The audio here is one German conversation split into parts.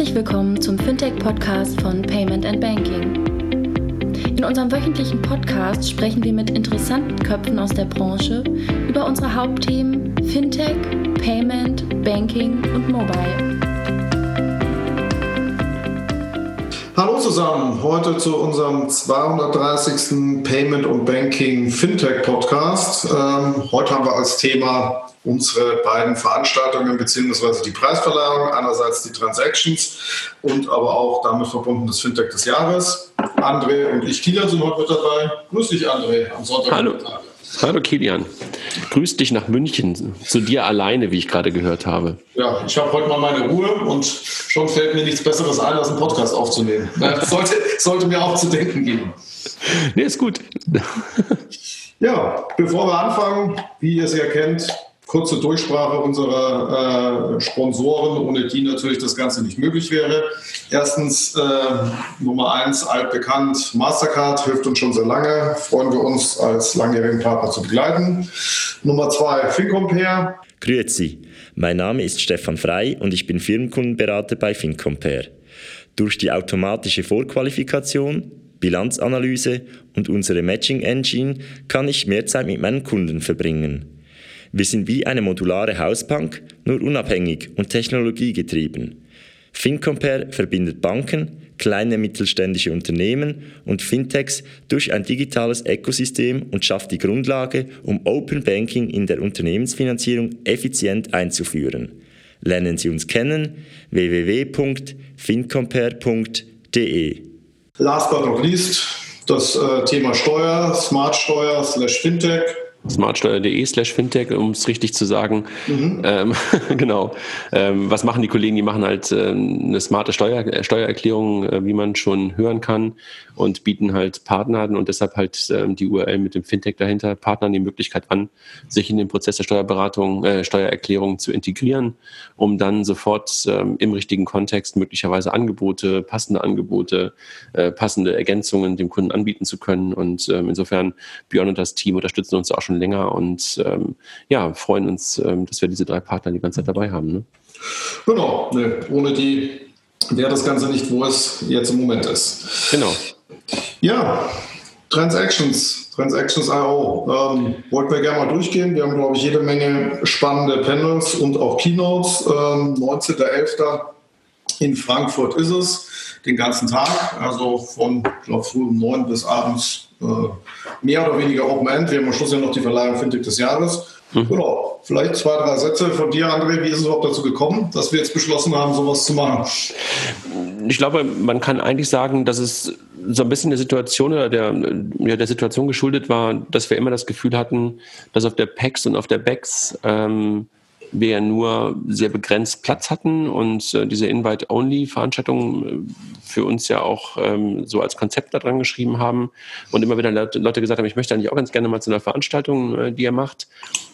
Herzlich willkommen zum Fintech-Podcast von Payment and Banking. In unserem wöchentlichen Podcast sprechen wir mit interessanten Köpfen aus der Branche über unsere Hauptthemen Fintech, Payment, Banking und Mobile. Hallo zusammen, heute zu unserem 230. Payment und Banking Fintech Podcast. Heute haben wir als Thema unsere beiden Veranstaltungen bzw. die Preisverleihung, einerseits die Transactions und aber auch damit verbunden das Fintech des Jahres. André und ich, Kilian, sind heute mit dabei. Grüß dich, André, am Sonntag. Hallo. Hallo Kilian, grüß dich nach München, zu dir alleine, wie ich gerade gehört habe. Ja, ich habe heute mal meine Ruhe und schon fällt mir nichts Besseres ein, als einen Podcast aufzunehmen. Das sollte mir auch zu denken geben. Nee, ist gut. Ja, bevor wir anfangen, wie ihr es ja kennt, kurze Durchsprache unserer Sponsoren, ohne die natürlich das Ganze nicht möglich wäre. Erstens, Nummer 1, altbekannt, Mastercard, hilft uns schon sehr lange, freuen wir uns, als langjährigen Partner zu begleiten. Nummer 2, FinCompare. Grüezi, mein Name ist Stefan Frei und ich bin Firmenkundenberater bei FinCompare. Durch die automatische Vorqualifikation, Bilanzanalyse und unsere Matching Engine kann ich mehr Zeit mit meinen Kunden verbringen. Wir sind wie eine modulare Hausbank, nur unabhängig und technologiegetrieben. FinCompare verbindet Banken, kleine mittelständische Unternehmen und Fintechs durch ein digitales Ökosystem und schafft die Grundlage, um Open Banking in der Unternehmensfinanzierung effizient einzuführen. Lernen Sie uns kennen: www.fincompare.de. Last but not least, das Thema Steuer, smartsteuer/fintech. smartsteuer.de/fintech, um es richtig zu sagen. Genau. Was machen die Kollegen? Die machen halt eine smarte Steuererklärung, wie man schon hören kann, und bieten halt Partnern und deshalb halt die URL mit dem Fintech dahinter, Partnern die Möglichkeit an, sich in den Prozess der Steuerberatung, Steuererklärung zu integrieren, um dann sofort im richtigen Kontext möglicherweise Angebote, passende Ergänzungen dem Kunden anbieten zu können. Und insofern, Björn und das Team unterstützen uns auch schon länger und freuen uns, dass wir diese drei Partner die ganze Zeit dabei haben. Ne? Genau, ohne die wäre das Ganze nicht, wo es jetzt im Moment ist. Genau. Ja, Transactions.io. Wollten wir gerne mal durchgehen. Wir haben, glaube ich, jede Menge spannende Panels und auch Keynotes. 19.11. in Frankfurt ist es, den ganzen Tag, also von, ich glaube, früh um 9 bis abends mehr oder weniger Open End. Wir haben am Schluss ja noch die Verleihung Fintech des Jahres. Genau. Vielleicht 2, 3 Sätze von dir, André. Wie ist es überhaupt dazu gekommen, dass wir jetzt beschlossen haben, sowas zu machen? Ich glaube, man kann eigentlich sagen, dass es so ein bisschen der Situation oder der Situation geschuldet war, dass wir immer das Gefühl hatten, dass auf der PEX und auf der BEX wir ja nur sehr begrenzt Platz hatten und diese Invite-Only-Veranstaltung für uns ja auch so als Konzept da dran geschrieben haben und immer wieder Leute gesagt haben, ich möchte eigentlich auch ganz gerne mal zu einer Veranstaltung, die ihr macht.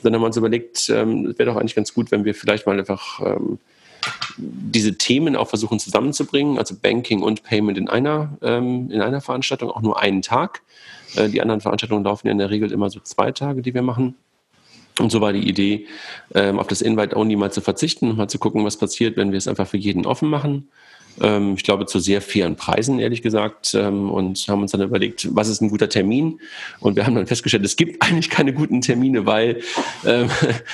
Dann haben wir uns überlegt, es wäre doch eigentlich ganz gut, wenn wir vielleicht mal einfach diese Themen auch versuchen zusammenzubringen, also Banking und Payment in einer Veranstaltung, auch nur einen Tag. Die anderen Veranstaltungen laufen ja in der Regel immer so 2 Tage, die wir machen. Und so war die Idee, auf das Invite-Only mal zu verzichten, mal zu gucken, was passiert, wenn wir es einfach für jeden offen machen. Ich glaube, zu sehr fairen Preisen, ehrlich gesagt, und haben uns dann überlegt, was ist ein guter Termin? Und wir haben dann festgestellt, es gibt eigentlich keine guten Termine, weil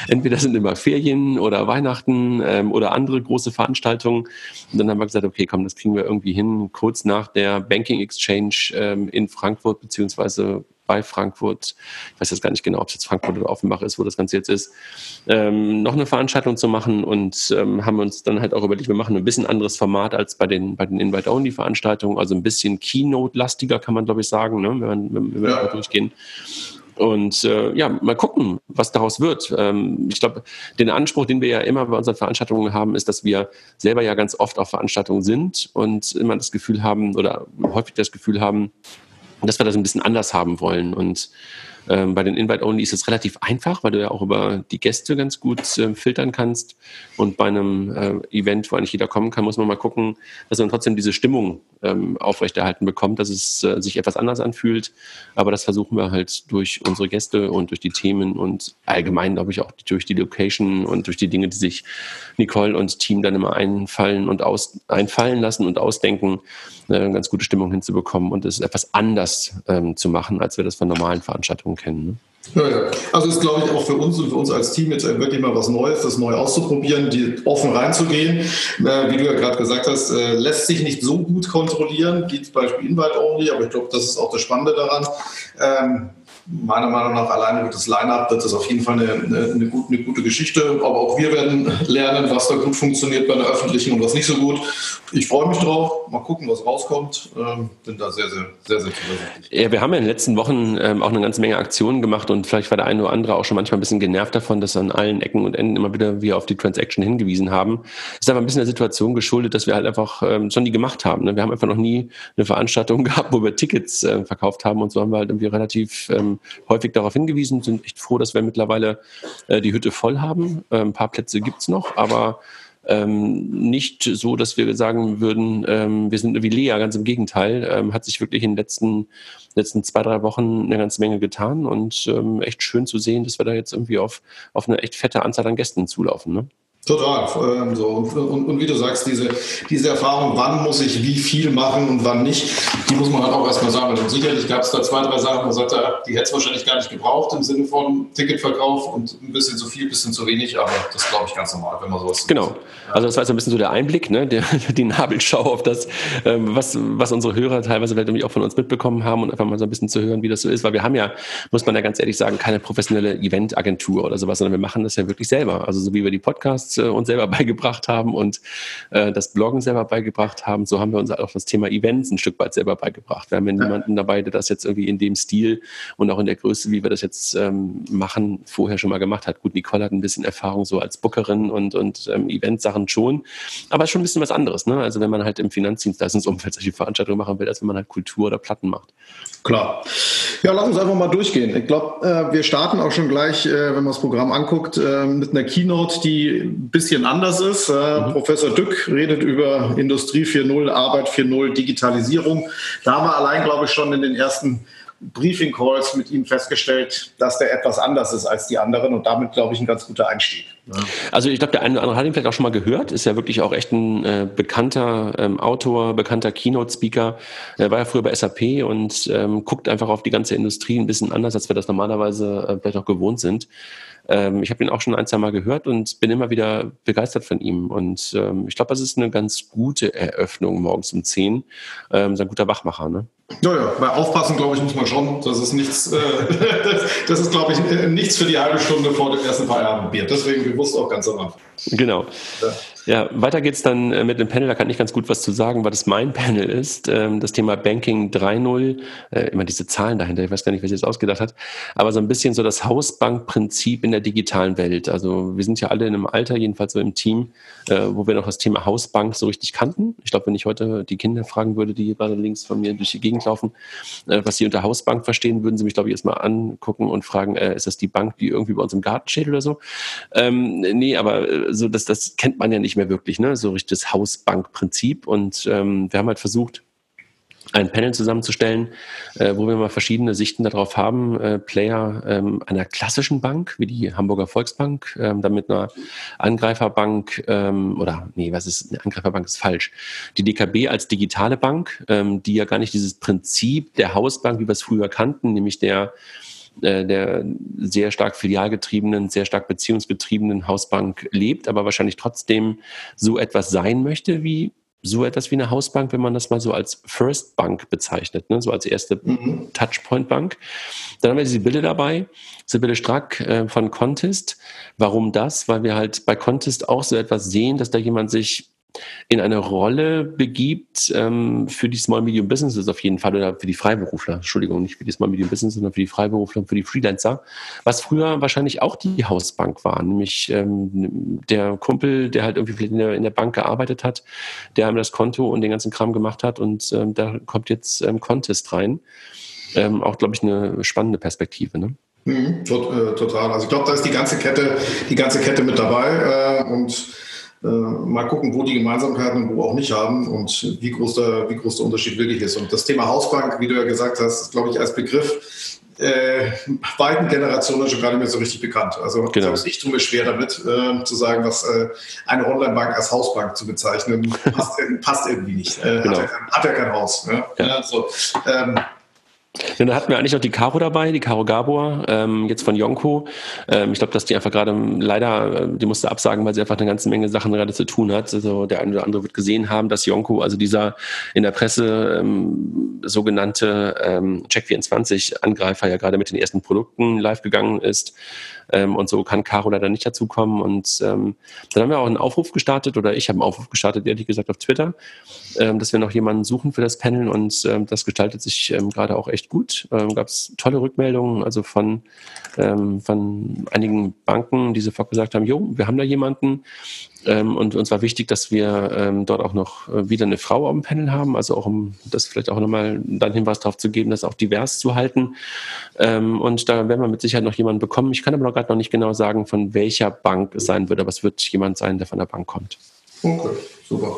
entweder sind immer Ferien oder Weihnachten oder andere große Veranstaltungen. Und dann haben wir gesagt, okay, komm, das kriegen wir irgendwie hin, kurz nach der Banking Exchange in Frankfurt beziehungsweise bei Frankfurt, ich weiß jetzt gar nicht genau, ob es jetzt Frankfurt oder Offenbach ist, wo das Ganze jetzt ist, noch eine Veranstaltung zu machen und haben uns dann halt auch überlegt, wir machen ein bisschen anderes Format als bei den Invite-Only-Veranstaltungen, also ein bisschen Keynote-lastiger kann man, glaube ich, sagen, ne, wenn wir da durchgehen. Und mal gucken, was daraus wird. Ich glaube, den Anspruch, den wir ja immer bei unseren Veranstaltungen haben, ist, dass wir selber ja ganz oft auf Veranstaltungen sind und immer das Gefühl haben oder häufig das Gefühl haben, dass wir das ein bisschen anders haben wollen. Und Bei den Invite-Only ist es relativ einfach, weil du ja auch über die Gäste ganz gut filtern kannst. Und bei einem Event, wo eigentlich jeder kommen kann, muss man mal gucken, dass man trotzdem diese Stimmung aufrechterhalten bekommt, dass es sich etwas anders anfühlt. Aber das versuchen wir halt durch unsere Gäste und durch die Themen und allgemein, glaube ich, auch durch die Location und durch die Dinge, die sich Nicole und Team dann immer einfallen lassen und ausdenken, eine ganz gute Stimmung hinzubekommen und es etwas anders zu machen, als wir das von normalen Veranstaltungen kennen. Ne? Ja. Also ist, glaube ich, auch für uns und für uns als Team jetzt wirklich mal was Neues, das neu auszuprobieren, die offen reinzugehen. Wie du ja gerade gesagt hast, lässt sich nicht so gut kontrollieren, wie zum Beispiel Invite-Only, aber ich glaube, das ist auch das Spannende daran. Meiner Meinung nach alleine durch das Line-Up wird das auf jeden Fall eine gute Geschichte. Aber auch wir werden lernen, was da gut funktioniert bei der öffentlichen und was nicht so gut. Ich freue mich drauf. Mal gucken, was rauskommt. Bin da sehr, sehr, sehr, sehr zuversichtlich. Ja, wir haben ja in den letzten Wochen auch eine ganze Menge Aktionen gemacht und vielleicht war der eine oder andere auch schon manchmal ein bisschen genervt davon, dass an allen Ecken und Enden immer wieder wir auf die Transaction hingewiesen haben. Ist aber ein bisschen der Situation geschuldet, dass wir halt einfach schon die gemacht haben. Ne? Wir haben einfach noch nie eine Veranstaltung gehabt, wo wir Tickets verkauft haben und so haben wir halt irgendwie relativ häufig darauf hingewiesen, sind echt froh, dass wir mittlerweile die Hütte voll haben. Ein paar Plätze gibt es noch, aber nicht so, dass wir sagen würden, wir sind wie Lea, ganz im Gegenteil. Hat sich wirklich in den letzten 2-3 Wochen eine ganze Menge getan und echt schön zu sehen, dass wir da jetzt irgendwie auf eine echt fette Anzahl an Gästen zulaufen, ne? Total. So. Und wie du sagst, diese Erfahrung, wann muss ich wie viel machen und wann nicht, die muss man halt auch erstmal sagen. Und sicherlich gab es da 2-3 Sachen, man sagt, die hätte es wahrscheinlich gar nicht gebraucht im Sinne von Ticketverkauf und ein bisschen zu viel, ein bisschen zu wenig, aber das glaube ich ganz normal, wenn man sowas. Genau. Sieht. Also das war jetzt ein bisschen so der Einblick, ne? Die Nabelschau auf das, was unsere Hörer teilweise vielleicht irgendwie auch von uns mitbekommen haben und einfach mal so ein bisschen zu hören, wie das so ist, weil wir haben ja, muss man ja ganz ehrlich sagen, keine professionelle Eventagentur oder sowas, sondern wir machen das ja wirklich selber. Also so wie wir die Podcasts uns selber beigebracht haben und das Bloggen selber beigebracht haben, so haben wir uns halt auch das Thema Events ein Stück weit selber beigebracht. Wir haben ja niemanden dabei, der das jetzt irgendwie in dem Stil und auch in der Größe, wie wir das jetzt machen, vorher schon mal gemacht hat. Gut, Nicole hat ein bisschen Erfahrung so als Bookerin und Eventsachen schon, aber schon ein bisschen was anderes, ne? Also wenn man halt im Finanzdienstleistungsumfeld solche Veranstaltungen machen will, als wenn man halt Kultur oder Platten macht. Klar. Ja, lass uns einfach mal durchgehen. Ich glaube, wir starten auch schon gleich, wenn man das Programm anguckt, mit einer Keynote, die ein bisschen anders ist. Professor Dück redet über Industrie 4.0, Arbeit 4.0, Digitalisierung. Da haben wir allein, glaube ich, schon in den ersten Briefing-Calls mit ihm festgestellt, dass der etwas anders ist als die anderen und damit, glaube ich, ein ganz guter Einstieg. Ja. Also ich glaube, der eine oder andere hat ihn vielleicht auch schon mal gehört, ist ja wirklich auch echt ein bekannter Autor, bekannter Keynote-Speaker, war ja früher bei SAP und guckt einfach auf die ganze Industrie ein bisschen anders, als wir das normalerweise vielleicht auch gewohnt sind. Ich habe ihn auch schon ein, 2 Mal gehört und bin immer wieder begeistert von ihm. Und ich glaube, das ist eine ganz gute Eröffnung morgens um 10. So ein guter Wachmacher, ne? Ja, bei Aufpassen, glaube ich, muss man schon. Das ist nichts, das ist, glaube ich, nichts für die halbe Stunde vor dem ersten Feierabendbier. Deswegen bewusst auch ganz am Anfang. Genau. Ja, weiter geht's dann mit dem Panel. Da kann ich ganz gut was zu sagen, weil das mein Panel ist. Das Thema Banking 3.0, immer diese Zahlen dahinter, ich weiß gar nicht, wer sich das ausgedacht hat, aber so ein bisschen so das Hausbankprinzip in der digitalen Welt. Also wir sind ja alle in einem Alter, jedenfalls so im Team, wo wir noch das Thema Hausbank so richtig kannten. Ich glaube, wenn ich heute die Kinder fragen würde, die gerade links von mir durch die Gegend laufen, was sie unter Hausbank verstehen, würden sie mich, glaube ich, erstmal angucken und fragen, ist das die Bank, die irgendwie bei uns im Garten steht oder so? Nee, aber so das kennt man ja nicht mehr wirklich, ne? So richtig das Hausbankprinzip. Und wir haben halt versucht, ein Panel zusammenzustellen, wo wir mal verschiedene Sichten darauf haben. Player einer klassischen Bank, wie die Hamburger Volksbank, dann mit einer Angreiferbank, eine Angreiferbank ist falsch. Die DKB als digitale Bank, die ja gar nicht dieses Prinzip der Hausbank, wie wir es früher kannten, nämlich der sehr stark filialgetriebenen, sehr stark beziehungsgetriebenen Hausbank lebt, aber wahrscheinlich trotzdem so etwas sein möchte wie eine Hausbank, wenn man das mal so als First Bank bezeichnet, ne? So als erste Touchpoint Bank. Dann haben wir Sibylle dabei, Sibylle Strack von Contest. Warum das? Weil wir halt bei Contest auch so etwas sehen, dass da jemand sich in eine Rolle begibt für die Small-Medium-Businesses auf jeden Fall oder für die Freiberufler, Entschuldigung, nicht für die Small-Medium-Businesses, sondern für die Freiberufler und für die Freelancer, was früher wahrscheinlich auch die Hausbank war, nämlich der Kumpel, der halt irgendwie vielleicht in der Bank gearbeitet hat, der einem das Konto und den ganzen Kram gemacht hat und da kommt jetzt Contest rein. auch, glaube ich, eine spannende Perspektive, ne? Mhm, total. Also ich glaube, da ist die ganze Kette mit dabei und mal gucken, wo die Gemeinsamkeiten und wo auch nicht haben und wie groß der Unterschied wirklich ist. Und das Thema Hausbank, wie du ja gesagt hast, ist, glaube ich, als Begriff beiden Generationen schon gar nicht mehr so richtig bekannt. Also genau. Ich tue mir schwer damit, zu sagen, dass eine Online-Bank als Hausbank zu bezeichnen, passt irgendwie nicht. Genau. Hat ja kein Haus. Ne? Ja. Ja, so. Dann hatten wir eigentlich noch die Caro dabei, die Caro Gabor, jetzt von Yonko. Ich glaube, dass die einfach gerade leider, die musste absagen, weil sie einfach eine ganze Menge Sachen gerade zu tun hat. Also der eine oder andere wird gesehen haben, dass Yonko, also dieser in der Presse sogenannte Check24-Angreifer ja gerade mit den ersten Produkten live gegangen ist. Und so kann Caro leider nicht dazukommen. Und dann haben wir auch einen Aufruf gestartet, oder ich habe einen Aufruf gestartet, ehrlich gesagt, auf Twitter, dass wir noch jemanden suchen für das Panel. Und das gestaltet sich gerade auch echt gut. Gab es tolle Rückmeldungen, also von einigen Banken, die sofort gesagt haben, jo, wir haben da jemanden. Und uns war wichtig, dass wir dort auch noch wieder eine Frau auf dem Panel haben, also auch um das vielleicht auch nochmal dann Hinweis darauf zu geben, das auch divers zu halten. Und da werden wir mit Sicherheit noch jemanden bekommen. Ich kann aber gerade noch nicht genau sagen, von welcher Bank es sein wird, aber es wird jemand sein, der von der Bank kommt. Okay, super.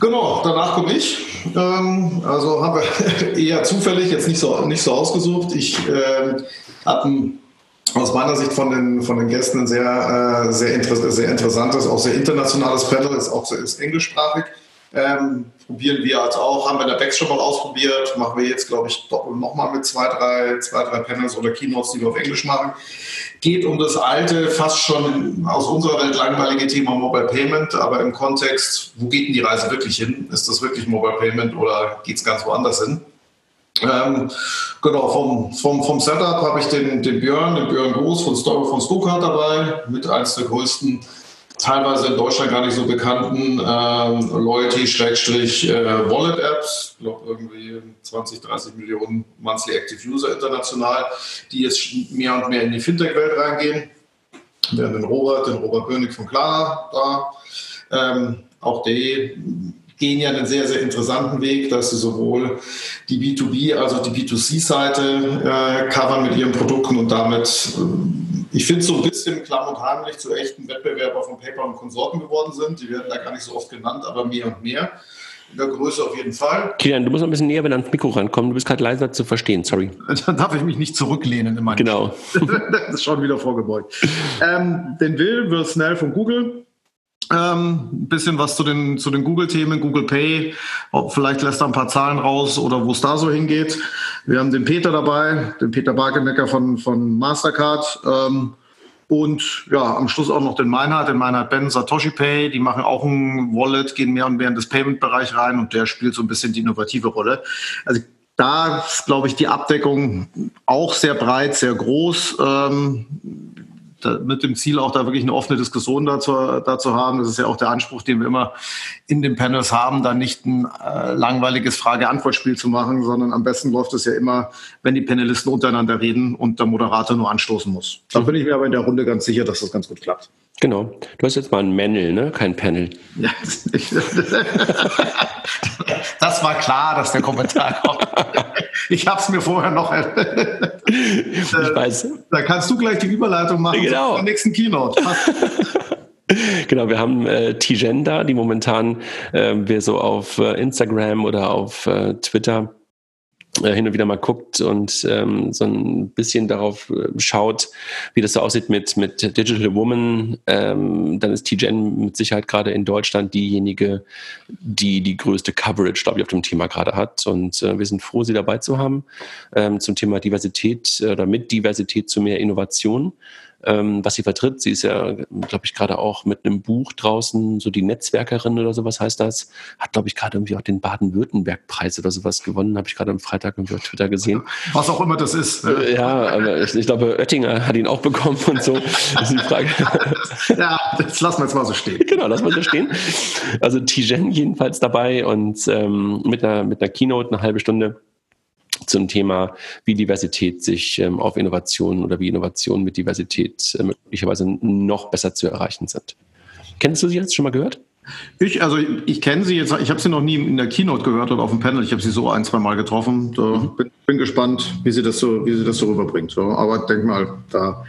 Genau, danach komme ich. Also haben wir eher zufällig, jetzt nicht so ausgesucht. Ich habe aus meiner Sicht von den Gästen ein sehr interessantes, auch sehr internationales Panel, ist englischsprachig. Probieren wir also auch, haben wir in der BEX schon mal ausprobiert, machen wir jetzt, glaube ich, nochmal mit zwei, drei Panels oder Keynotes, die wir auf Englisch machen. Geht um das alte, fast schon aus unserer Welt langweilige Thema Mobile Payment, aber im Kontext, wo geht denn die Reise wirklich hin? Ist das wirklich Mobile Payment oder geht es ganz woanders hin? Genau, vom Setup habe ich den Björn Groß von Stuttgart dabei, mit eines der größten, teilweise in Deutschland gar nicht so bekannten Loyalty-Wallet-Apps, ich glaube irgendwie 20, 30 Millionen Monthly Active User international, die jetzt mehr und mehr in die Fintech-Welt reingehen. Wir haben den Robert Bönig von Klarna da, auch die gehen ja einen sehr, sehr interessanten Weg, dass sie sowohl die B2B, also die B2C-Seite covern mit ihren Produkten und damit, ich finde, so ein bisschen klamm und heimlich zu echten Wettbewerbern von PayPal und Konsorten geworden sind. Die werden da gar nicht so oft genannt, aber mehr und mehr. In der Größe auf jeden Fall. Kilian, du musst noch ein bisschen näher ans Mikro rankommen. Du bist gerade leiser zu verstehen, sorry. Dann darf ich mich nicht zurücklehnen. Immer. Genau. Das ist schon wieder vorgebeugt. Den Will wird schnell von Google. Ein bisschen was zu den Google-Themen, Google Pay, vielleicht lässt er ein paar Zahlen raus oder wo es da so hingeht. Wir haben den Peter dabei, den Peter Barkenecker von Mastercard und ja, am Schluss auch noch den Meinhard Ben, Satoshi Pay, die machen auch ein Wallet, gehen mehr und mehr in das Payment-Bereich rein und der spielt so ein bisschen die innovative Rolle. Also da ist, glaube ich, die Abdeckung auch sehr breit, sehr groß, mit dem Ziel auch da wirklich eine offene Diskussion dazu haben. Das ist ja auch der Anspruch, den wir immer in den Panels haben, da nicht ein langweiliges Frage-Antwort-Spiel zu machen, sondern am besten läuft es ja immer, wenn die Panelisten untereinander reden und der Moderator nur anstoßen muss. Da bin ich mir aber in der Runde ganz sicher, dass das ganz gut klappt. Genau. Du hast jetzt mal ein Männel, ne? Kein Panel. Ja, das war klar, dass der Kommentar kommt. Ich habe es mir vorher noch. Ich weiß. Da kannst du gleich die Überleitung machen genau. Zur nächsten Keynote. Genau, wir haben Tijen da, die momentan wir so auf Instagram oder auf Twitter hin und wieder mal guckt und so ein bisschen darauf schaut, wie das so aussieht mit Digital Woman, dann ist Tijen mit Sicherheit gerade in Deutschland diejenige, die größte Coverage, glaube ich, auf dem Thema gerade hat. Und wir sind froh, sie dabei zu haben zum Thema Diversität oder mit Diversität zu mehr Innovation. Was sie vertritt. Sie ist ja, glaube ich, gerade auch mit einem Buch draußen, so die Netzwerkerin oder sowas heißt das. Hat, glaube ich, gerade irgendwie auch den Baden-Württemberg-Preis oder sowas gewonnen. Habe ich gerade am Freitag irgendwie auf Twitter gesehen. Was auch immer das ist. Ne? Ja, aber ich glaube, Oettinger hat ihn auch bekommen und so. Das ist die Frage. Ja, das lassen wir jetzt mal so stehen. Genau, lassen wir so stehen. Also Tijen jedenfalls dabei und mit einer Keynote eine halbe Stunde zum Thema, wie Diversität sich auf Innovationen oder wie Innovationen mit Diversität möglicherweise noch besser zu erreichen sind. Kennst du sie jetzt schon mal gehört? Ich kenne sie jetzt, ich habe sie noch nie in der Keynote gehört oder auf dem Panel. Ich habe sie so ein, zwei Mal getroffen. Bin gespannt, wie sie das so rüberbringt. So. Aber denk mal, da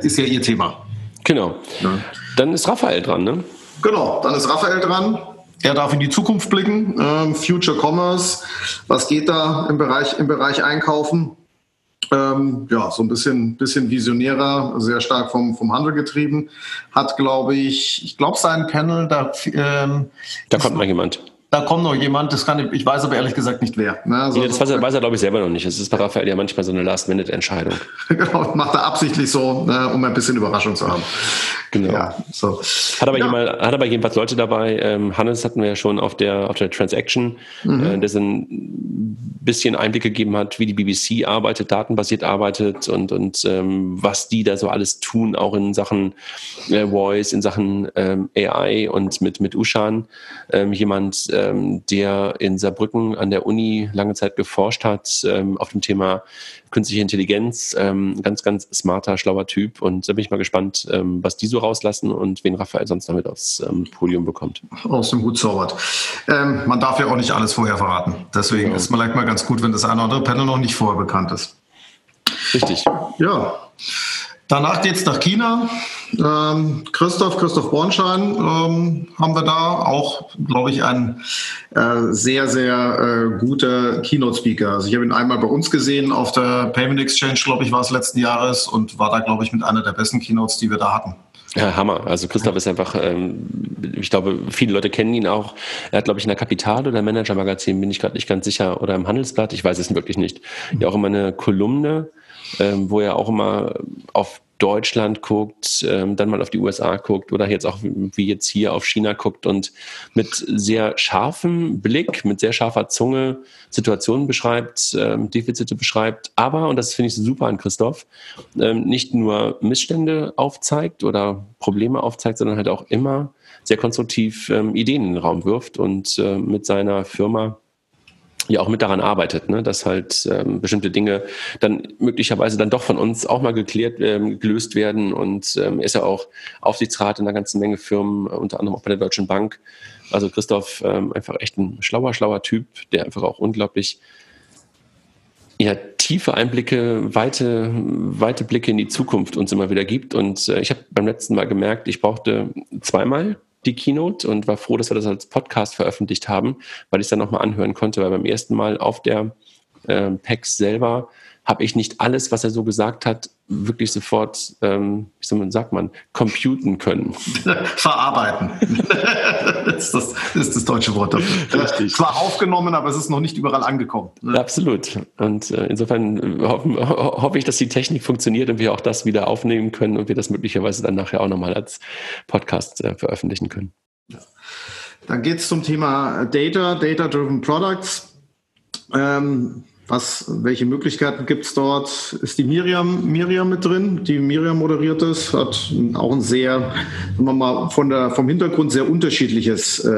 ist ja ihr Thema. Genau. Ja. Dann ist Raphael dran, ne? Genau, dann ist Raphael dran. Er darf in die Zukunft blicken. Future Commerce, was geht da im Bereich Einkaufen? So ein bisschen visionärer, sehr stark vom Handel getrieben. Hat, glaube ich, sein Panel, da kommt noch jemand. Da kommt noch jemand, ich weiß aber ehrlich gesagt nicht wer. Ne? So, das weiß er, glaube ich, selber noch nicht. Das ist bei Raphael ja manchmal so eine Last-Minute-Entscheidung. Genau, macht er absichtlich so, ne, um ein bisschen Überraschung zu haben. Genau. Ja, so. Hat aber jedenfalls Leute dabei. Hannes hatten wir ja schon auf der Transaction, der ein bisschen Einblick gegeben hat, wie die BBC arbeitet, datenbasiert arbeitet und was die da so alles tun, auch in Sachen Voice, in Sachen AI und mit Ushan. Jemand, der in Saarbrücken an der Uni lange Zeit geforscht hat auf dem Thema künstliche Intelligenz. Ganz, ganz smarter, schlauer Typ. Und da bin ich mal gespannt, was die so rauslassen und wen Raphael sonst damit aufs Podium bekommt. Aus dem Hut zaubert. Man darf ja auch nicht alles vorher verraten. Deswegen ist es vielleicht mal ganz gut, wenn das eine oder andere Panel noch nicht vorher bekannt ist. Richtig. Ja. Danach geht es nach China. Christoph Bornschein haben wir da auch, glaube ich, ein sehr, sehr guter Keynote-Speaker. Also ich habe ihn einmal bei uns gesehen auf der Payment Exchange, glaube ich, war es letzten Jahres und war da, glaube ich, mit einer der besten Keynotes, die wir da hatten. Ja, Hammer. Also Christoph ist einfach, ich glaube, viele Leute kennen ihn auch. Er hat, glaube ich, in der Capital oder Manager-Magazin, bin ich gerade nicht ganz sicher, oder im Handelsblatt, ich weiß es wirklich nicht, ja auch immer eine Kolumne, wo er auch immer auf Deutschland guckt, dann mal auf die USA guckt oder jetzt auch wie jetzt hier auf China guckt und mit sehr scharfem Blick, mit sehr scharfer Zunge Situationen beschreibt, Defizite beschreibt, aber, und das finde ich super an Christoph, nicht nur Missstände aufzeigt oder Probleme aufzeigt, sondern halt auch immer sehr konstruktiv Ideen in den Raum wirft und mit seiner Firma ja auch mit daran arbeitet, ne? Dass halt bestimmte Dinge dann möglicherweise dann doch von uns auch mal gelöst werden und ist ja auch Aufsichtsrat in einer ganzen Menge Firmen, unter anderem auch bei der Deutschen Bank. Also Christoph, einfach echt ein schlauer Typ, der einfach auch unglaublich tiefe Einblicke, weite Blicke in die Zukunft uns immer wieder gibt und ich habe beim letzten Mal gemerkt, ich brauchte zweimal die Keynote und war froh, dass wir das als Podcast veröffentlicht haben, weil ich es dann nochmal anhören konnte, weil beim ersten Mal auf der PEX selber habe ich nicht alles, was er so gesagt hat, wirklich sofort, computen können. Verarbeiten. Das ist das deutsche Wort dafür. Richtig. Zwar aufgenommen, aber es ist noch nicht überall angekommen. Absolut. Und insofern hoffe ich, dass die Technik funktioniert und wir auch das wieder aufnehmen können und wir das möglicherweise dann nachher auch nochmal als Podcast veröffentlichen können. Ja. Dann geht es zum Thema Data-Driven Products. Welche Möglichkeiten gibt es dort? Ist die Miriam mit drin? Die Miriam moderiert das, hat auch ein sehr, sagen wir mal, vom Hintergrund sehr unterschiedliches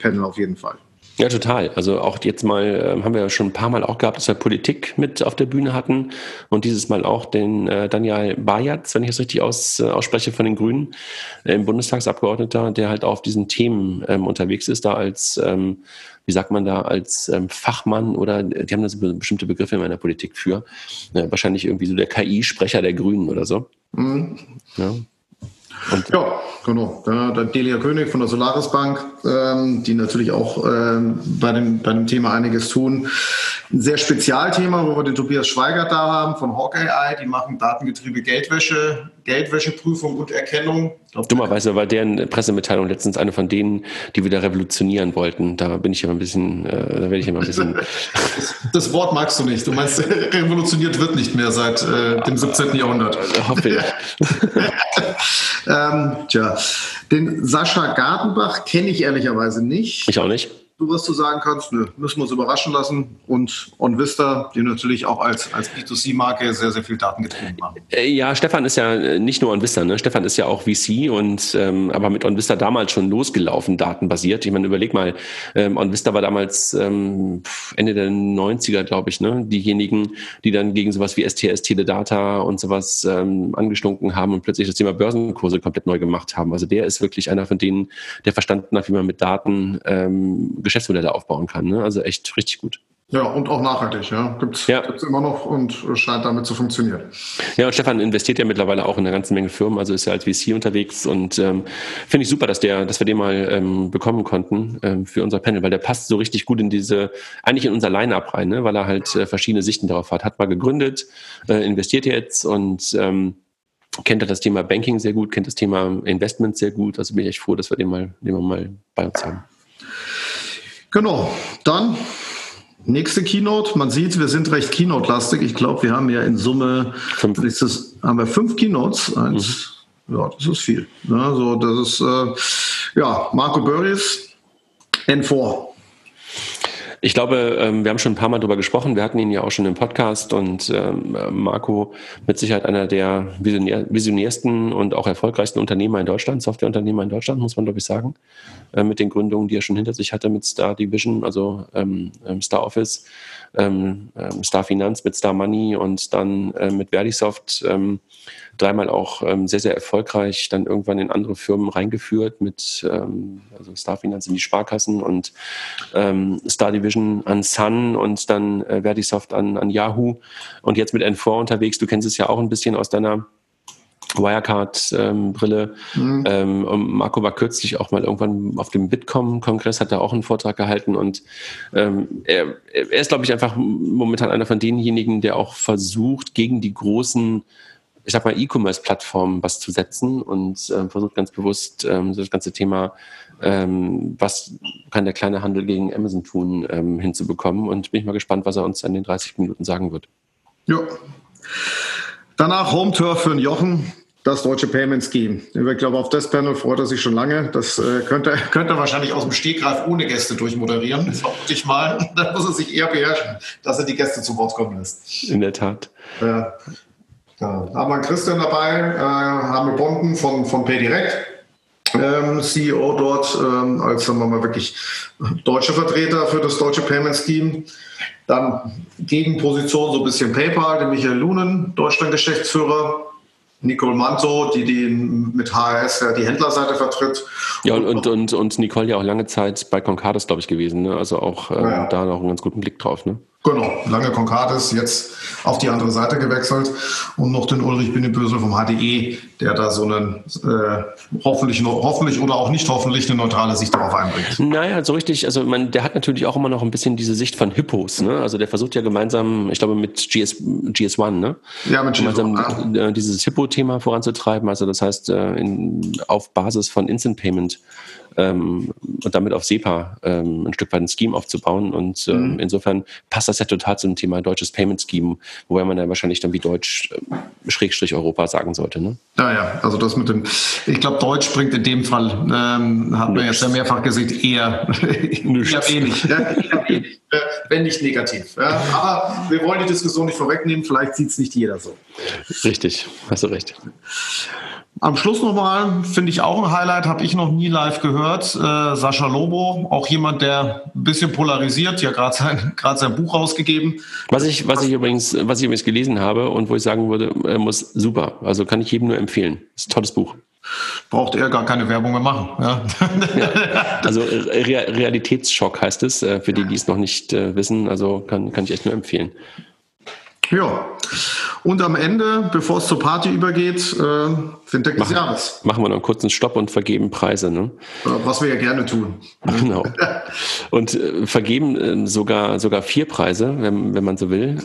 Panel auf jeden Fall. Ja, total. Also auch jetzt mal haben wir ja schon ein paar Mal auch gehabt, dass wir Politik mit auf der Bühne hatten und dieses Mal auch den Daniel Bajatz, wenn ich das richtig ausspreche, von den Grünen, Bundestagsabgeordneter, der halt auf diesen Themen unterwegs ist, da als Fachmann oder die haben da so bestimmte Begriffe in meiner Politik für, wahrscheinlich irgendwie so der KI-Sprecher der Grünen oder so. Mhm. Ja. Ja, genau. Der Delia König von der Solaris Bank, die natürlich auch bei dem Thema einiges tun. Ein sehr Spezialthema, wo wir den Tobias Schweigert da haben von Hawk AI. Die machen datengetriebene Geldwäscheprüfung und Erkennung. Dummerweise war deren Pressemitteilung letztens eine von denen, die wieder revolutionieren wollten. Da werde ich immer ein bisschen. Das Wort magst du nicht. Du meinst, revolutioniert wird nicht mehr seit dem 17. Jahrhundert. Hoffe ich. Den Sascha Gartenbach kenne ich ehrlicherweise nicht. Ich auch nicht. du was zu sagen kannst? Nö, müssen wir uns überraschen lassen. Und OnVista, die natürlich auch als B2C-Marke sehr, sehr viel Daten getrieben haben. Ja, Stefan ist ja nicht nur OnVista, ne? Stefan ist ja auch VC und aber mit OnVista damals schon losgelaufen, datenbasiert. Ich meine, überleg mal, OnVista war damals Ende der 90er, glaube ich, ne? Diejenigen, die dann gegen sowas wie STS, Teledata und sowas angestunken haben und plötzlich das Thema Börsenkurse komplett neu gemacht haben. Also der ist wirklich einer von denen, der verstanden hat, wie man mit Daten Geschäftsmodelle aufbauen kann. Ne? Also echt richtig gut. Ja, und auch nachhaltig. Ja. Gibt's immer noch und scheint damit zu funktionieren. Ja, und Stefan investiert ja mittlerweile auch in eine ganze Menge Firmen. Also ist ja als VC unterwegs und finde ich super, dass wir den mal bekommen konnten für unser Panel, weil der passt so richtig gut in unser Line-Up rein, ne? Weil er halt verschiedene Sichten darauf hat. Hat mal gegründet, investiert jetzt und kennt er das Thema Banking sehr gut, kennt das Thema Investment sehr gut. Also bin ich echt froh, dass wir den mal bei uns haben. Genau, dann nächste Keynote. Man sieht, wir sind recht Keynote-lastig. Ich glaube, wir haben ja in Summe 5 Keynotes. Ja, das ist viel. Also das ist Marco Börries, N4. Ich glaube, wir haben schon ein paar Mal drüber gesprochen. Wir hatten ihn ja auch schon im Podcast und Marco mit Sicherheit einer der visionärsten und auch erfolgreichsten Unternehmer in Deutschland, Softwareunternehmer in Deutschland, muss man glaube ich sagen, mit den Gründungen, die er schon hinter sich hatte mit Star Division, also Star Office, Star Finanz mit Star Money und dann mit Verdisoft, dreimal auch sehr, sehr erfolgreich dann irgendwann in andere Firmen reingeführt mit also Star Finanz in die Sparkassen und Star Division an Sun und dann Verdisoft an Yahoo und jetzt mit N4 unterwegs. Du kennst es ja auch ein bisschen aus deiner Wirecard-Brille. Und Marco war kürzlich auch mal irgendwann auf dem Bitkom-Kongress, hat da auch einen Vortrag gehalten und er ist, glaube ich, einfach momentan einer von denjenigen, der auch versucht, gegen die großen, ich sag mal, E-Commerce-Plattformen was zu setzen und versucht ganz bewusst das ganze Thema, was kann der kleine Handel gegen Amazon tun, hinzubekommen und bin ich mal gespannt, was er uns an den 30 Minuten sagen wird. Ja. Danach Home Turf für den Jochen, das deutsche Payment Scheme. Ich glaube, auf das Panel freut er sich schon lange. Das könnte er wahrscheinlich aus dem Stegreif ohne Gäste durchmoderieren. Vermute ich mal. Dann muss er sich eher beherrschen, dass er die Gäste zu Wort kommen lässt. In der Tat. Da haben wir Christian dabei, Hamel Bonken von PayDirect, CEO dort, als sagen wir mal wirklich deutsche Vertreter für das deutsche Payment Scheme. Dann Gegenposition so ein bisschen PayPal, der Michael Lunen, Deutschland-Geschäftsführer, Nicole Manto, die mit HRS ja die Händlerseite vertritt. Ja, und Nicole ja auch lange Zeit bei Concardis, glaube ich, gewesen. Ne? Also auch da noch einen ganz guten Blick drauf. Ne? Genau, lange Concardis, jetzt auf die andere Seite gewechselt. Und noch den Ulrich Binnebösel vom HDE, der da so einen hoffentlich oder auch nicht hoffentlich eine neutrale Sicht darauf einbringt. Naja, so richtig, also der hat natürlich auch immer noch ein bisschen diese Sicht von Hippos. Ne? Also der versucht ja gemeinsam, ich glaube mit GS1, ne? Ja, mit gemeinsam dieses Hippo-Thema voranzutreiben. Also das heißt, auf Basis von Instant Payment und damit auf SEPA ein Stück weit ein Scheme aufzubauen. Und insofern passt das ja total zum Thema deutsches Payment Scheme, wobei man dann wahrscheinlich dann wie Deutsch Schrägstrich Europa sagen sollte. Ne? Ja, also das mit dem, ich glaube, Deutsch bringt in dem Fall, hat man jetzt ja mehrfach gesehen, eher wenig, wenn nicht negativ. Ja. Aber wir wollen die Diskussion nicht vorwegnehmen, vielleicht sieht es nicht jeder so. Richtig, hast du recht. Am Schluss nochmal, finde ich auch ein Highlight, habe ich noch nie live gehört, Sascha Lobo, auch jemand, der ein bisschen polarisiert, ja gerade sein Buch rausgegeben. Was ich übrigens gelesen habe und wo ich sagen würde, muss super, also kann ich jedem nur empfehlen, ist ein tolles Buch. Braucht er gar keine Werbung mehr machen. Ja. Ja, also Realitätsschock heißt es, für die es noch nicht wissen, also kann ich echt nur empfehlen. Ja, und am Ende, bevor es zur Party übergeht, Fintech des Jahres. Machen wir noch einen kurzen Stopp und vergeben Preise, ne? Was wir ja gerne tun. Genau. Und vergeben sogar 4 Preise, wenn man so will.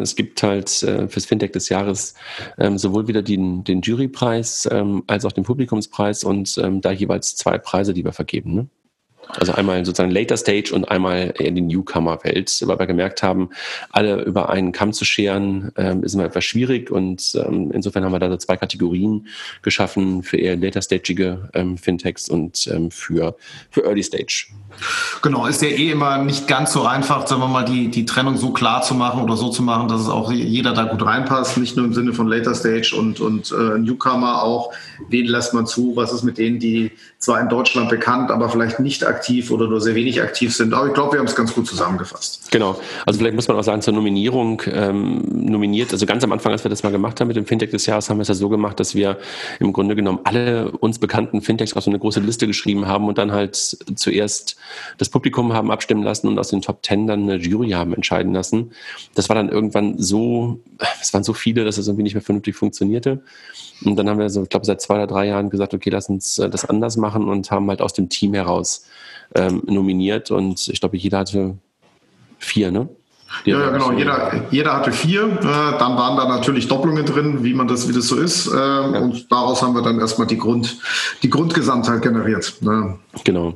Es gibt halt fürs Fintech des Jahres sowohl wieder den Jurypreis als auch den Publikumspreis und da jeweils 2 Preise, die wir vergeben, ne? Also einmal sozusagen Later Stage und einmal in die Newcomer-Welt, weil wir gemerkt haben, alle über einen Kamm zu scheren, ist immer etwas schwierig, und insofern haben wir da so zwei Kategorien geschaffen für eher Later-Stageige Fintechs und für Early Stage. Genau, ist ja eh immer nicht ganz so einfach, sagen wir mal, die Trennung so klar zu machen oder so zu machen, dass es auch jeder da gut reinpasst, nicht nur im Sinne von Later Stage und Newcomer auch. Wen lässt man zu? Was ist mit denen, die zwar in Deutschland bekannt, aber vielleicht nicht aktiv oder nur sehr wenig aktiv sind? Aber ich glaube, wir haben es ganz gut zusammengefasst. Genau. Also vielleicht muss man auch sagen, zur Nominierung nominiert, also ganz am Anfang, als wir das mal gemacht haben mit dem Fintech des Jahres, haben wir es ja so gemacht, dass wir im Grunde genommen alle uns bekannten Fintechs auf so eine große Liste geschrieben haben und dann halt zuerst das Publikum haben abstimmen lassen und aus den Top 10 dann eine Jury haben entscheiden lassen. Das war dann irgendwann so, es waren so viele, dass es irgendwie nicht mehr vernünftig funktionierte. Und dann haben wir so, ich glaube, seit 2 oder 3 Jahren gesagt, okay, lass uns das anders machen, und haben halt aus dem Team heraus nominiert. Und ich glaube, jeder hatte 4, ne? Ja, genau. Jeder hatte 4. Dann waren da natürlich Doppelungen drin, wie das so ist. Ja. Und daraus haben wir dann erstmal die Grundgesamtheit generiert. Ja. Genau.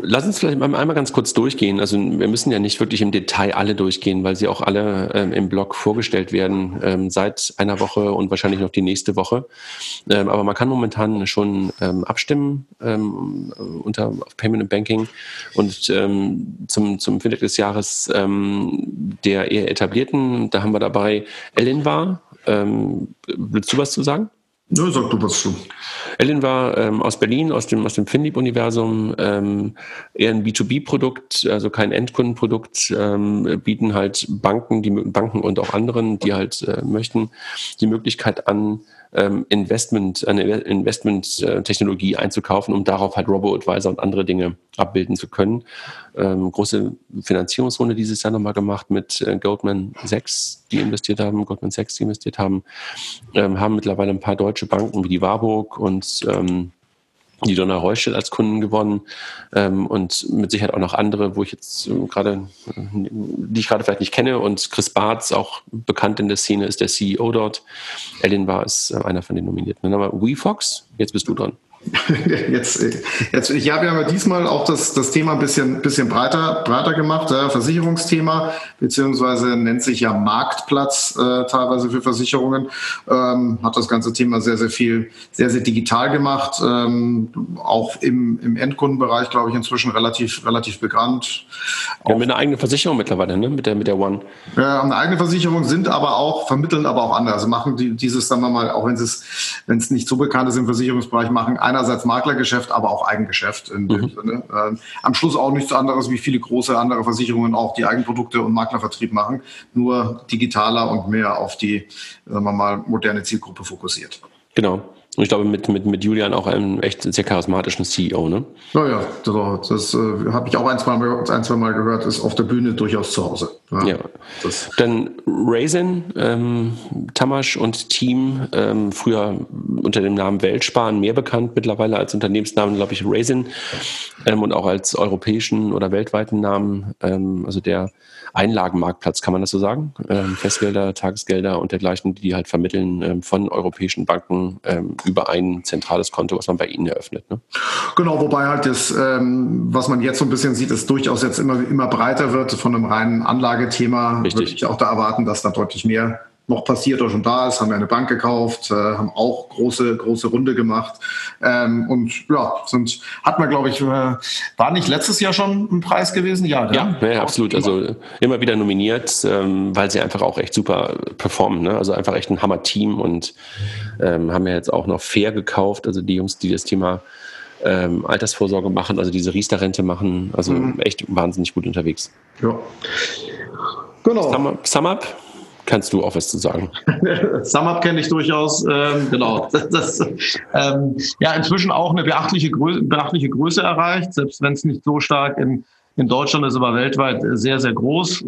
Lass uns vielleicht einmal ganz kurz durchgehen. Also wir müssen ja nicht wirklich im Detail alle durchgehen, weil sie auch alle im Blog vorgestellt werden seit einer Woche und wahrscheinlich noch die nächste Woche. Aber man kann momentan schon abstimmen auf Payment and Banking, und zum Fintech des Jahres der eher etablierten, da haben wir dabei Elinvar. Willst du was zu sagen? Ja, sag du was zu. Elinvar aus Berlin, aus dem FinLeap-Universum, eher ein B2B-Produkt, also kein Endkundenprodukt, bieten halt Banken und auch anderen, die halt möchten, die Möglichkeit an, Investment-Technologie einzukaufen, um darauf halt Robo-Advisor und andere Dinge abbilden zu können. Große Finanzierungsrunde dieses Jahr nochmal gemacht mit Goldman Sachs, die investiert haben, haben mittlerweile ein paar deutsche Banken wie die Warburg und die Donner-Reuschel als Kunden gewonnen, und mit Sicherheit auch noch andere, die ich gerade vielleicht nicht kenne. Und Chris Bartz, auch bekannt in der Szene, ist der CEO dort. Elinvar ist einer von den Nominierten. Dann haben wir WeFox, jetzt bist du dran. Wir haben ja diesmal auch das Thema ein bisschen breiter gemacht, Versicherungsthema, beziehungsweise nennt sich ja Marktplatz teilweise für Versicherungen, hat das ganze Thema sehr, sehr viel, sehr, sehr digital gemacht, auch im Endkundenbereich, glaube ich, inzwischen relativ bekannt. Wir haben eine eigene Versicherung mittlerweile, ne? mit der One. Wir haben eine eigene Versicherung, vermitteln aber auch anders, also machen dieses, sagen wir mal, auch wenn es nicht so bekannt ist im Versicherungsbereich, machen einerseits Maklergeschäft, aber auch Eigengeschäft in dem Sinne. Am Schluss auch nichts anderes, wie viele große andere Versicherungen auch, die Eigenprodukte und Maklervertrieb machen, nur digitaler und mehr auf die, sagen wir mal, moderne Zielgruppe fokussiert. Genau. Und ich glaube, mit Julian auch einen echt sehr charismatischen CEO, ne? Naja, das habe ich auch ein, zwei Mal gehört, ist auf der Bühne durchaus zu Hause. Ja. Dann Raisin, Tamasch und Team, früher unter dem Namen Weltsparen mehr bekannt, mittlerweile als Unternehmensnamen, glaube ich, Raisin, und auch als europäischen oder weltweiten Namen, also der Einlagenmarktplatz, kann man das so sagen? Festgelder, Tagesgelder und dergleichen, die halt vermitteln von europäischen Banken über ein zentrales Konto, was man bei ihnen eröffnet. Ne? Genau, wobei halt das, was man jetzt so ein bisschen sieht, ist durchaus jetzt immer breiter wird. Von einem reinen Anlagethema würde ich auch da erwarten, dass da deutlich mehr noch passiert oder schon da ist. Haben wir eine Bank gekauft, haben auch große Runde gemacht. Und ja, hat man, glaube ich, war nicht letztes Jahr schon ein Preis gewesen? Ja, absolut. Also immer wieder nominiert, weil sie einfach auch echt super performen, ne? Also einfach echt ein Hammer-Team, und haben ja jetzt auch noch Fair gekauft. Also die Jungs, die das Thema Altersvorsorge machen, also diese Riester-Rente machen, also echt wahnsinnig gut unterwegs. Ja, genau. SumUp. Kannst du auch was zu sagen? SumUp kenne ich durchaus, genau. Das inzwischen auch eine beachtliche Größe erreicht, selbst wenn es nicht so stark in Deutschland ist, aber weltweit sehr, sehr groß.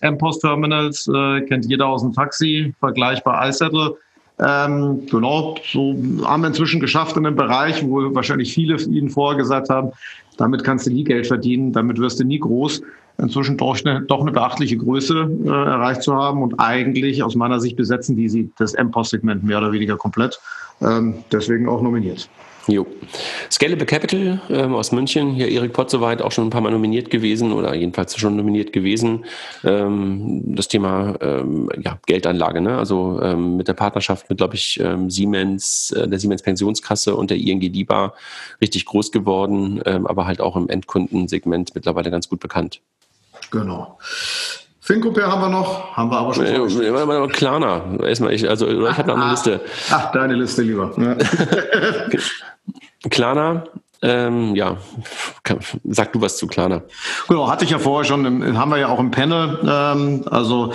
M-Post-Terminals kennt jeder aus dem Taxi, vergleichbar iSettle. Genau, so haben wir inzwischen geschafft in einem Bereich, wo wahrscheinlich viele ihnen vorher gesagt haben, damit kannst du nie Geld verdienen, damit wirst du nie groß. Inzwischen doch eine beachtliche Größe erreicht zu haben, und eigentlich aus meiner Sicht besetzen die das M-Post-Segment mehr oder weniger komplett. Deswegen auch nominiert. Jo. Scalable Capital aus München, hier Erik Pott soweit auch schon ein paar Mal nominiert gewesen oder jedenfalls schon nominiert gewesen. Das Thema Geldanlage, ne? Also mit der Partnerschaft mit, glaube ich, Siemens, der Siemens Pensionskasse und der ING DiBa richtig groß geworden, aber halt auch im Endkundensegment mittlerweile ganz gut bekannt. Genau. FinCompare haben wir noch, haben wir aber schon Klarna, erstmal ich habe noch eine Liste. Ach, deine Liste lieber. Ja. Klarna, sag du was zu Klarna. Genau, hatte ich ja vorher schon, haben wir ja auch im Panel, also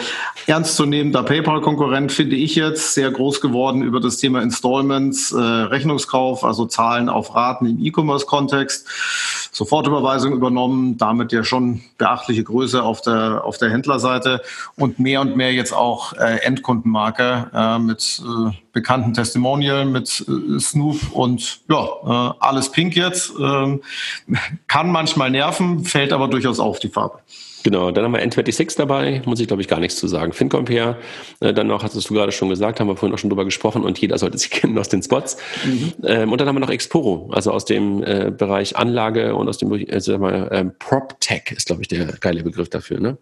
ernstzunehmender PayPal-Konkurrent finde ich jetzt, sehr groß geworden über das Thema Installments, Rechnungskauf, also Zahlen auf Raten im E-Commerce-Kontext. Sofortüberweisung übernommen, damit ja schon beachtliche Größe auf der Händlerseite und mehr jetzt auch Endkundenmarke mit bekannten Testimonial, mit Snoop und ja, alles pink jetzt. Kann manchmal nerven, fällt aber durchaus auf die Farbe. Genau, dann haben wir N26 dabei, muss ich glaube ich gar nichts zu sagen. FinCompare, dann noch, hast du gerade schon gesagt, haben wir vorhin auch schon drüber gesprochen und jeder sollte sie kennen aus den Spots. Mhm. Und dann haben wir noch Exporo, also aus dem Bereich Anlage und aus dem PropTech ist glaube ich der geile Begriff dafür, ne?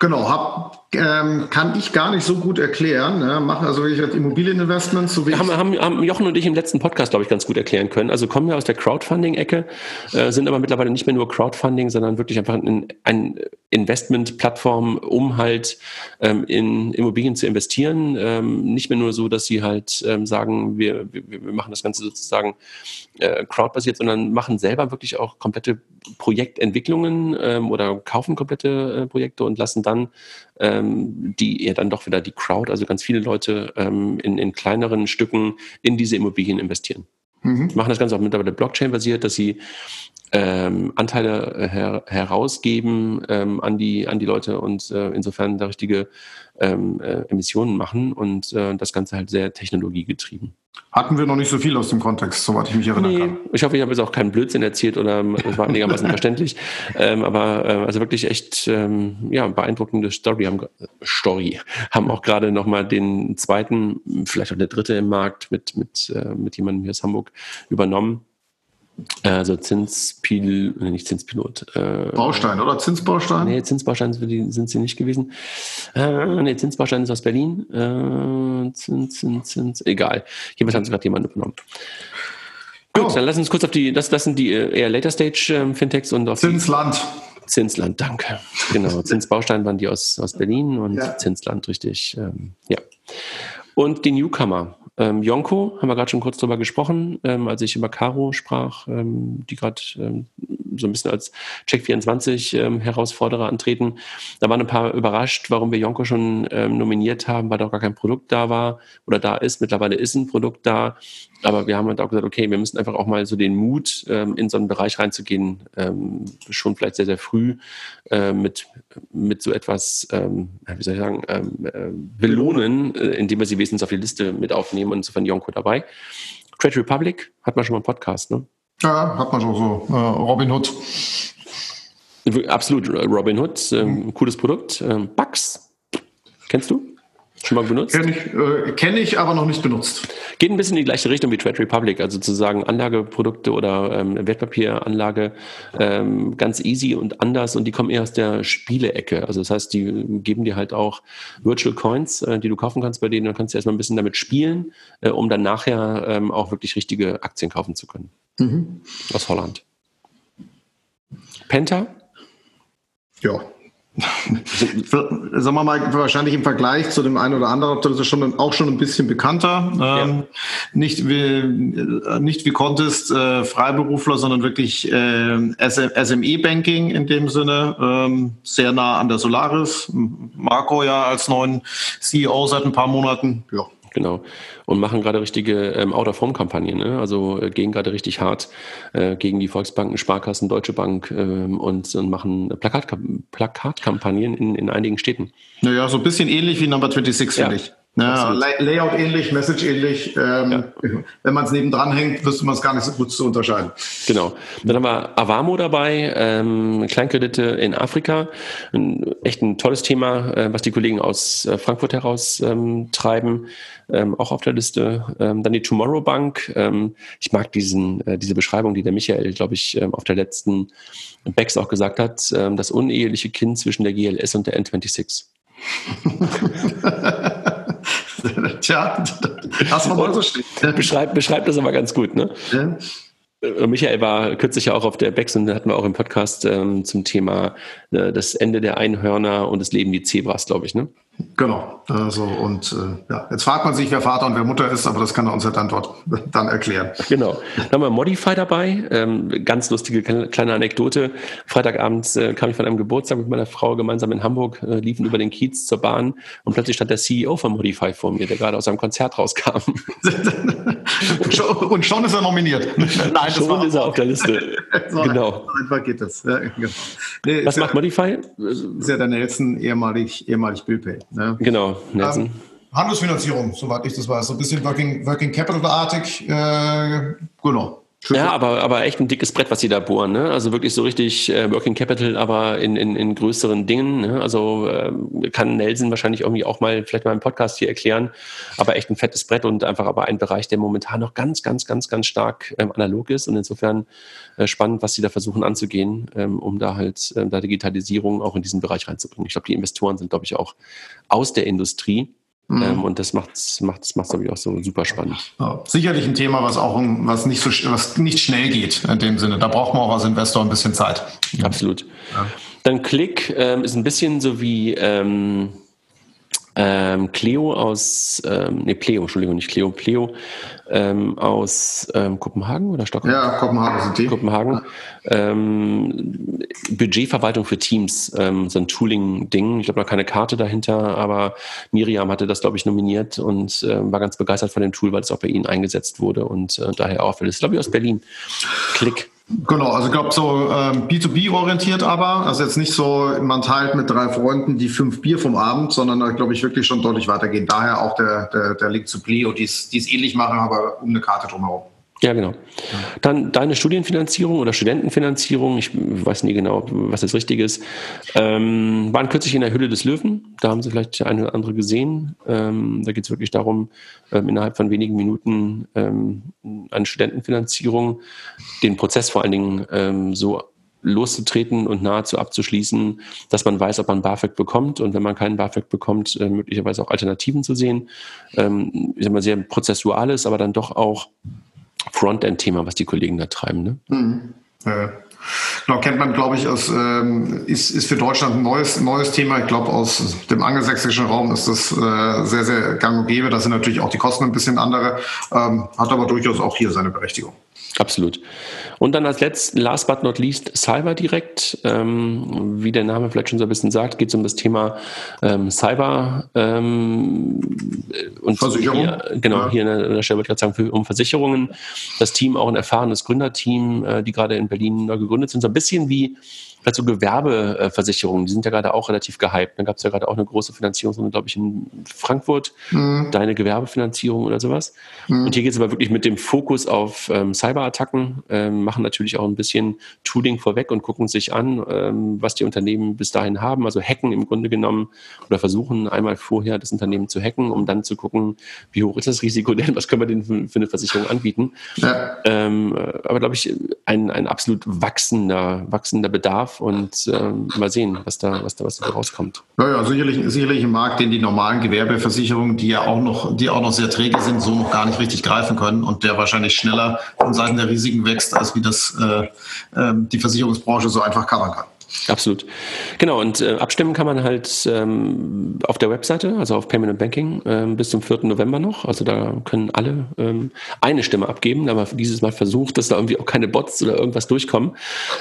Genau, kann ich gar nicht so gut erklären. Ne? Machen also wirklich Immobilieninvestments. So haben Jochen und ich im letzten Podcast, glaube ich, ganz gut erklären können. Also kommen wir aus der Crowdfunding-Ecke, sind aber mittlerweile nicht mehr nur Crowdfunding, sondern wirklich einfach ein Investment-Plattform, um halt in Immobilien zu investieren. Nicht mehr nur so, dass sie halt sagen, wir machen das Ganze sozusagen crowdbasiert, sondern machen selber wirklich auch komplette Projektentwicklungen oder kaufen komplette Projekte und lassen dann die Crowd, also ganz viele Leute in kleineren Stücken in diese Immobilien investieren. Mhm. Machen das Ganze auch mittlerweile blockchain-basiert, dass sie Anteile herausgeben an die Leute und insofern da richtige Emissionen machen und das Ganze halt sehr technologiegetrieben. Hatten wir noch nicht so viel aus dem Kontext, soweit ich mich erinnern kann. Ich hoffe, ich habe jetzt auch keinen Blödsinn erzählt oder es war einigermaßen verständlich. Also wirklich echt beeindruckende Story. Haben auch gerade nochmal den zweiten, vielleicht auch der dritte im Markt mit jemandem hier aus Hamburg übernommen. Also Baustein, oder? Zinsbaustein? Nee, Zinsbaustein sind sie nicht gewesen. Zinsbaustein ist aus Berlin. Egal. Jedenfalls haben sie gerade jemanden übernommen. Gut, dann lass uns kurz auf das sind die eher Later Stage Fintechs und auf Zinsland, danke. Genau, Zinsbaustein waren die aus Berlin und Zinsland, richtig. Und die Newcomer. Yonko, haben wir gerade schon kurz drüber gesprochen, als ich über Caro sprach, die gerade so ein bisschen als Check24 Herausforderer antreten. Da waren ein paar überrascht, warum wir Yonko schon nominiert haben, weil da auch gar kein Produkt da war oder da ist. Mittlerweile ist ein Produkt da, aber wir haben halt auch gesagt, okay, wir müssen einfach auch mal so den Mut, in so einen Bereich reinzugehen, schon vielleicht sehr, sehr früh mit so etwas, belohnen, indem wir sie wenigstens auf die Liste mit aufnehmen. Und insofern Yonko dabei. Trade Republic hat man schon mal einen Podcast, ne? Ja, hat man schon so. Robin Hood. Absolut, Robin Hood. Cooles Produkt. BEX. Kennst du? Schon mal benutzt? Kenn ich, aber noch nicht benutzt. Geht ein bisschen in die gleiche Richtung wie Trade Republic, also sozusagen Anlageprodukte oder Wertpapieranlage, ganz easy und anders und die kommen eher aus der Spiele-Ecke. Also das heißt, die geben dir halt auch Virtual Coins, die du kaufen kannst bei denen, dann kannst du erstmal ein bisschen damit spielen, um dann nachher auch wirklich richtige Aktien kaufen zu können. Mhm. Aus Holland. Penta? Ja. Sagen wir mal, wahrscheinlich im Vergleich zu dem einen oder anderen, das ist schon, auch schon ein bisschen bekannter. Nicht wie Contest Freiberufler, sondern wirklich SME-Banking in dem Sinne. Sehr nah an der Solaris. Marco ja als neuen CEO seit ein paar Monaten. Ja. Genau. Und machen gerade richtige Out-of-Home-Kampagnen, ne? Also gehen gerade richtig hart gegen die Volksbanken, Sparkassen, Deutsche Bank und machen Plakatkampagnen in einigen Städten. Naja, so ein bisschen ähnlich wie Number 26, finde ich. Ja, Layout ähnlich, Message ähnlich. Wenn man es nebendran hängt, wüsste man es gar nicht so gut zu unterscheiden. Genau. Dann haben wir Avamo dabei, Kleinkredite in Afrika. Echt ein tolles Thema, was die Kollegen aus Frankfurt heraus treiben. Auch auf der Liste. Dann die Tomorrow Bank. Ich mag diese Beschreibung, die der Michael, glaube ich, auf der letzten BEX auch gesagt hat. Das uneheliche Kind zwischen der GLS und der N26. Tja, das war mal so schlimm. Beschreibt das aber ganz gut, ne? Ja. Michael war kürzlich ja auch auf der BEX und da hatten wir auch im Podcast zum Thema das Ende der Einhörner und das Leben die Zebras, glaube ich, ne? Genau. Also, und jetzt fragt man sich, wer Vater und wer Mutter ist, aber das kann er uns ja dann erklären. Genau. Dann haben wir Modify dabei. Ganz lustige kleine Anekdote. Freitagabends kam ich von einem Geburtstag mit meiner Frau gemeinsam in Hamburg, liefen über den Kiez zur Bahn und plötzlich stand der CEO von Modify vor mir, der gerade aus einem Konzert rauskam. Und schon ist er nominiert. Nein, schon ist er auf der Liste. So genau. Einfach geht das. Ja, genau. Nee, was macht Modify? Ist ja der Nelson, ehemalig Billpay. Ne? Genau, Nelson. Handelsfinanzierung, soweit ich das weiß. So ein bisschen Working Capital-artig. Genau. Ja, aber echt ein dickes Brett, was sie da bohren. Ne? Also wirklich so richtig Working Capital, aber in größeren Dingen. Ne? Also kann Nelson wahrscheinlich irgendwie auch mal, vielleicht mal im Podcast hier erklären, aber echt ein fettes Brett und einfach aber ein Bereich, der momentan noch ganz, ganz, ganz, ganz stark analog ist und insofern spannend, was sie da versuchen anzugehen, um da halt da Digitalisierung auch in diesen Bereich reinzubringen. Ich glaube, die Investoren sind, glaube ich, auch aus der Industrie. Und das macht's natürlich auch so super spannend. Ja, sicherlich ein Thema, was nicht schnell geht in dem Sinne. Da braucht man auch als Investor ein bisschen Zeit. Absolut. Ja. Dann Click ist ein bisschen so wie Pleo aus Kopenhagen oder Stockholm? Ja, Kopenhagen sind die. Kopenhagen. Budgetverwaltung für Teams, so ein Tooling-Ding. Ich glaube, da keine Karte dahinter, aber Miriam hatte das, glaube ich, nominiert und war ganz begeistert von dem Tool, weil es auch bei ihnen eingesetzt wurde und daher auch, das ist, glaube ich, aus Berlin. Klick. Genau, also ich glaube so B2B-orientiert aber, also jetzt nicht so, man teilt mit 3 Freunden die 5 Bier vom Abend, sondern da glaube ich wirklich schon deutlich weitergehen. Daher auch der Link zu Pleo, die es ähnlich machen, aber um eine Karte drumherum. Ja, genau. Dann deine Studienfinanzierung oder Studentenfinanzierung, ich weiß nie genau, was das Richtige ist, waren kürzlich in der Hülle des Löwen, da haben sie vielleicht eine oder andere gesehen. Da geht es wirklich darum, innerhalb von wenigen Minuten an Studentenfinanzierung den Prozess vor allen Dingen so loszutreten und nahezu abzuschließen, dass man weiß, ob man BAföG bekommt und wenn man keinen BAföG bekommt, möglicherweise auch Alternativen zu sehen. Ich sag mal, sehr prozessuales, aber dann doch auch Frontend-Thema, was die Kollegen da treiben, ne? Mhm. Genau, kennt man, glaube ich, aus ist für Deutschland ein neues Thema. Ich glaube, aus dem angelsächsischen Raum ist das sehr, sehr gang und gäbe. Da sind natürlich auch die Kosten ein bisschen andere, hat aber durchaus auch hier seine Berechtigung. Absolut. Und dann als letzten, last but not least, Cyberdirekt. Wie der Name vielleicht schon so ein bisschen sagt, geht es um das Thema Cyber und Versicherung. Hier an der Stelle würde ich gerade sagen, um Versicherungen. Das Team, auch ein erfahrenes Gründerteam, die gerade in Berlin neu gegründet sind, so ein bisschen wie vielleicht so Gewerbeversicherungen, die sind ja gerade auch relativ gehypt. Dann gab es ja gerade auch eine große Finanzierungsrunde, glaube ich, in Frankfurt, deine Gewerbefinanzierung oder sowas. Und hier geht es aber wirklich mit dem Fokus auf Cyberattacken, machen natürlich auch ein bisschen Tooling vorweg und gucken sich an, was die Unternehmen bis dahin haben, also hacken im Grunde genommen oder versuchen einmal vorher das Unternehmen zu hacken, um dann zu gucken, wie hoch ist das Risiko denn, was können wir denn für eine Versicherung anbieten. Ja. Aber glaube ich, ein absolut wachsender Bedarf und mal sehen, was da rauskommt. Ja, sicherlich ein Markt, den die normalen Gewerbeversicherungen, die auch noch sehr träge sind, so noch gar nicht richtig greifen können und der wahrscheinlich schneller von Seiten der Risiken wächst, als wie das die Versicherungsbranche so einfach covern kann. Absolut. Genau, und abstimmen kann man halt auf der Webseite, also auf Payment and Banking, bis zum 4. November noch. Also da können alle eine Stimme abgeben, aber dieses Mal versucht, dass da irgendwie auch keine Bots oder irgendwas durchkommen.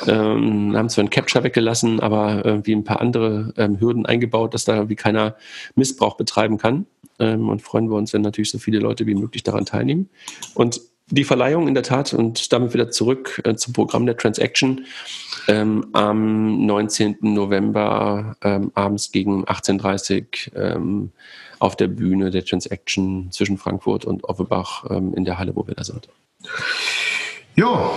Haben zwar ein Captcha weggelassen, aber irgendwie ein paar andere Hürden eingebaut, dass da irgendwie keiner Missbrauch betreiben kann. Und freuen wir uns, wenn natürlich so viele Leute wie möglich daran teilnehmen. Und Die Verleihung in der Tat, und damit wieder zurück zum Programm der Transaction, am 19. November abends gegen 18.30 Uhr auf der Bühne der Transaction zwischen Frankfurt und Offenbach in der Halle, wo wir da sind. Ja,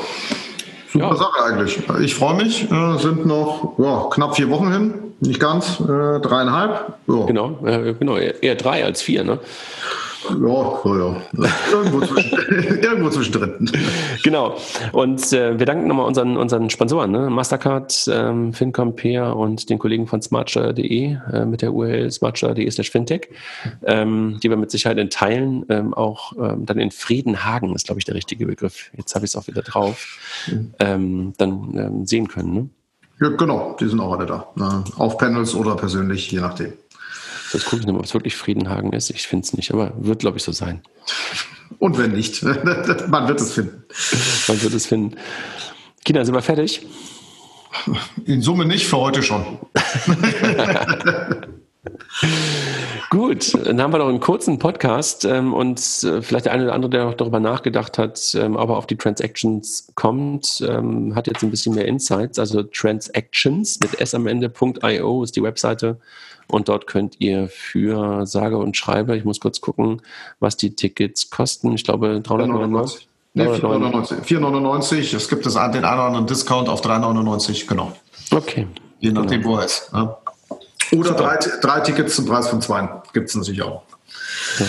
super ja. Sache eigentlich. Ich freue mich. Sind noch knapp 4 Wochen hin, nicht ganz, 3,5. Ja. Genau, eher 3 als 4, ne? Ja. Irgendwo zwischendrin. Genau. Und wir danken nochmal unseren Sponsoren, ne? Mastercard, FinCompare und den Kollegen von smartsteuer.de mit der URL smartsteuer.de/fintech, die wir mit Sicherheit in Teilen auch dann in Friedenhagen, ist glaube ich der richtige Begriff, jetzt habe ich es auch wieder drauf, dann sehen können. Ne? Ja, genau, die sind auch alle da. Auf Panels oder persönlich, je nachdem. Das gucke ich nochmal, ob es wirklich Friedenhagen ist. Ich finde es nicht, aber wird, glaube ich, so sein. Und wenn nicht, man wird es finden. Kina, sind wir fertig? In Summe nicht, für heute schon. Gut, dann haben wir noch einen kurzen Podcast und vielleicht der eine oder andere, der noch darüber nachgedacht hat, aber auf die Transactions kommt, hat jetzt ein bisschen mehr Insights. Also Transactions mit S am Ende.io ist die Webseite. Und dort könnt ihr für sage und schreibe, ich muss kurz gucken, was die Tickets kosten. Ich glaube 399. 4,99. Es gibt den einen oder anderen Discount auf 3,99, genau. Okay. Je nachdem, wo er ist. Ja. Oder 3 Tickets zum Preis von 2 gibt es natürlich auch. Ja.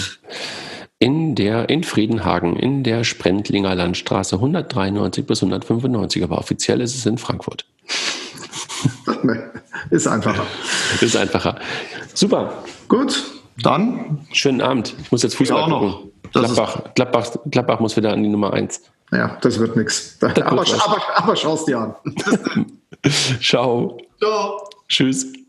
In Friedenhagen, in der Sprendlinger Landstraße 193 bis 195, aber offiziell ist es in Frankfurt. Nee, ist einfacher. Super. Gut, dann. Schönen Abend. Ich muss jetzt Fußball gucken. Gladbach muss wieder an die Nummer 1. Ja, das wird nichts. Aber schau's dir an. Ciao. Ciao. Tschüss.